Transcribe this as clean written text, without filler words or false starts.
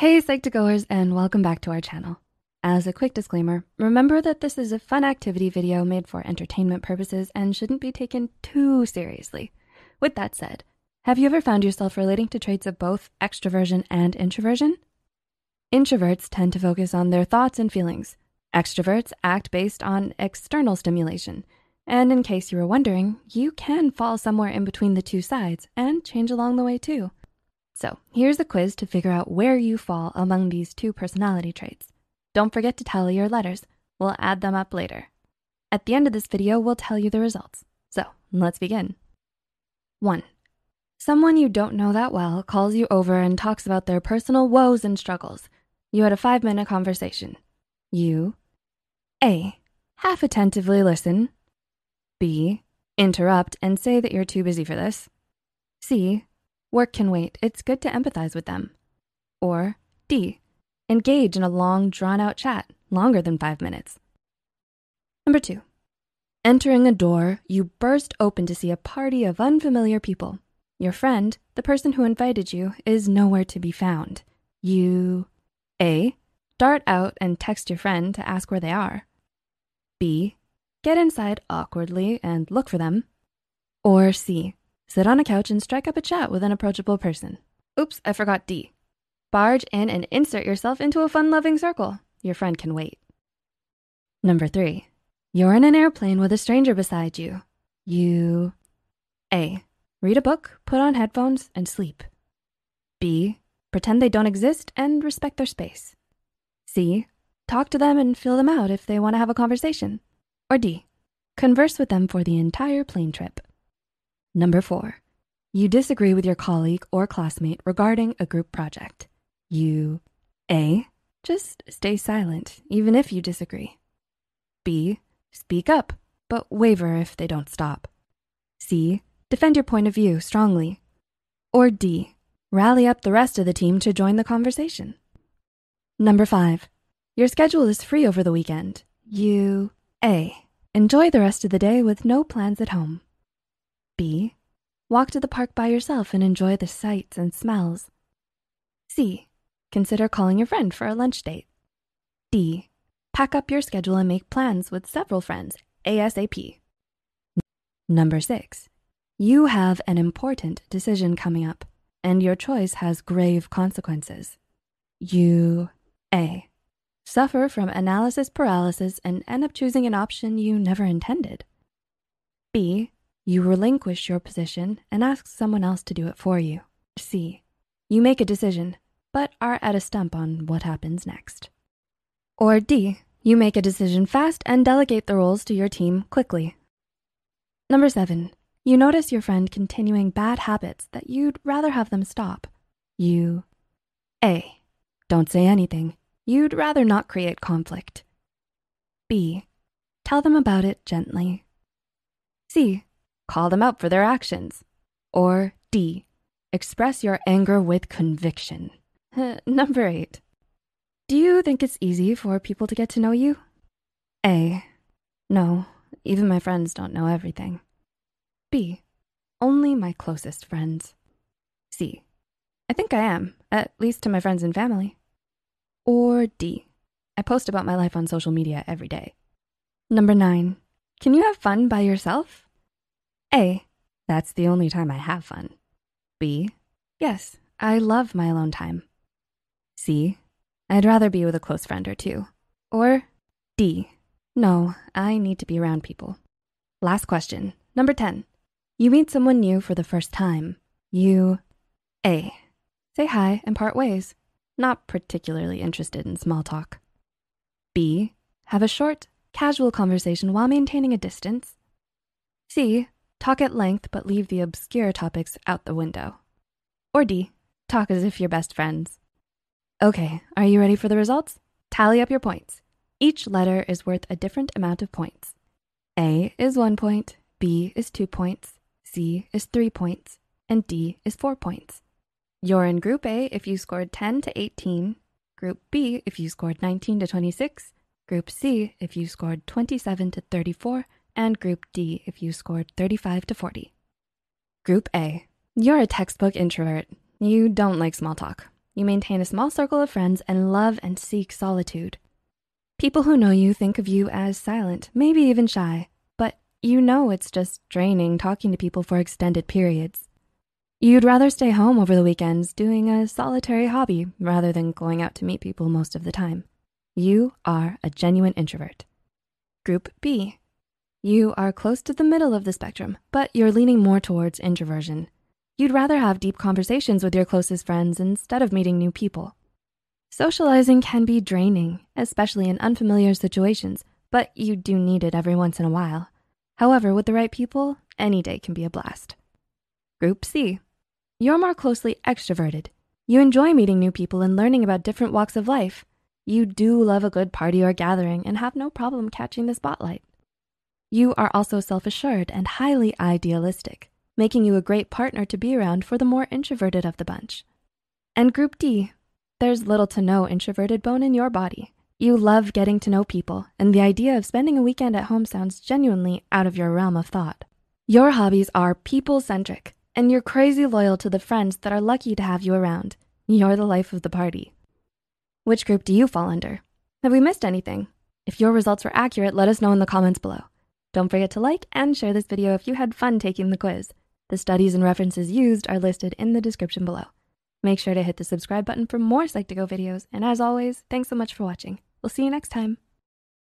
Hey Psych2Goers, and welcome back to our channel. As a quick disclaimer, remember that this is a fun activity video made for entertainment purposes and shouldn't be taken too seriously. With that said, have you ever found yourself relating to traits of both extroversion and introversion? Introverts tend to focus on their thoughts and feelings. Extroverts act based on external stimulation. And in case you were wondering, you can fall somewhere in between the two sides and change along the way too. So here's a quiz to figure out where you fall among these two personality traits. Don't forget to tally your letters. We'll add them up later. At the end of this video, we'll tell you the results. So let's begin. 1. Someone you don't know that well calls you over and talks about their personal woes and struggles. You had a 5-minute conversation. You, A, half attentively listen. B, interrupt and say that you're too busy for this. C, work can wait, it's good to empathize with them. Or D, engage in a long, drawn-out chat, longer than 5 minutes. Number 2, entering a door, you burst open to see a party of unfamiliar people. Your friend, the person who invited you, is nowhere to be found. You, A, dart out and text your friend to ask where they are. B, get inside awkwardly and look for them. Or C, sit on a couch and strike up a chat with an approachable person. Oops, I forgot D. Barge in and insert yourself into a fun-loving circle. Your friend can wait. Number 3, you're in an airplane with a stranger beside you. You, A, read a book, put on headphones, and sleep. B, pretend they don't exist and respect their space. C, talk to them and feel them out if they wanna have a conversation. Or D, converse with them for the entire plane trip. Number 4, you disagree with your colleague or classmate regarding a group project. You, A, just stay silent, even if you disagree. B, speak up, but waver if they don't stop. C, defend your point of view strongly. Or D, rally up the rest of the team to join the conversation. Number 5, your schedule is free over the weekend. You, A, enjoy the rest of the day with no plans at home. B, walk to the park by yourself and enjoy the sights and smells. C, consider calling your friend for a lunch date. D, pack up your schedule and make plans with several friends, ASAP. Number 6, you have an important decision coming up, and your choice has grave consequences. You, A, suffer from analysis paralysis and end up choosing an option you never intended. B, you relinquish your position and ask someone else to do it for you. C, you make a decision, but are at a stump on what happens next. Or D, you make a decision fast and delegate the roles to your team quickly. Number 7, you notice your friend continuing bad habits that you'd rather have them stop. You, A, don't say anything. You'd rather not create conflict. B, tell them about it gently. C, call them out for their actions. Or D, express your anger with conviction. Number 8, do you think it's easy for people to get to know you? A, no, even my friends don't know everything. B, only my closest friends. C, I think I am, at least to my friends and family. Or D, I post about my life on social media every day. Number 9, can you have fun by yourself? A, that's the only time I have fun. B, yes, I love my alone time. C, I'd rather be with a close friend or two. Or D, no, I need to be around people. Last question, number 10. You meet someone new for the first time. You, A, say hi and part ways. Not particularly interested in small talk. B, have a short, casual conversation while maintaining a distance. C, talk at length but leave the obscure topics out the window. Or D, talk as if you're best friends. Okay, are you ready for the results? Tally up your points. Each letter is worth a different amount of points. A is 1 point, B is 2 points, C is 3 points, and D is 4 points. You're in Group A if you scored 10 to 18, Group B if you scored 19 to 26, Group C if you scored 27 to 34, and Group D if you scored 35 to 40. Group A, you're a textbook introvert. You don't like small talk. You maintain a small circle of friends and love and seek solitude. People who know you think of you as silent, maybe even shy, but you know it's just draining talking to people for extended periods. You'd rather stay home over the weekends doing a solitary hobby rather than going out to meet people most of the time. You are a genuine introvert. Group B. You are close to the middle of the spectrum, but you're leaning more towards introversion. You'd rather have deep conversations with your closest friends instead of meeting new people. Socializing can be draining, especially in unfamiliar situations, but you do need it every once in a while. However, with the right people, any day can be a blast. Group C. You're more closely extroverted. You enjoy meeting new people and learning about different walks of life. You do love a good party or gathering and have no problem catching the spotlight. You are also self-assured and highly idealistic, making you a great partner to be around for the more introverted of the bunch. And Group D. There's little to no introverted bone in your body. You love getting to know people, and the idea of spending a weekend at home sounds genuinely out of your realm of thought. Your hobbies are people-centric, and you're crazy loyal to the friends that are lucky to have you around. You're the life of the party. Which group do you fall under? Have we missed anything? If your results were accurate, let us know in the comments below. Don't forget to like and share this video if you had fun taking the quiz. The studies and references used are listed in the description below. Make sure to hit the subscribe button for more Psych2Go videos. And as always, thanks so much for watching. We'll see you next time.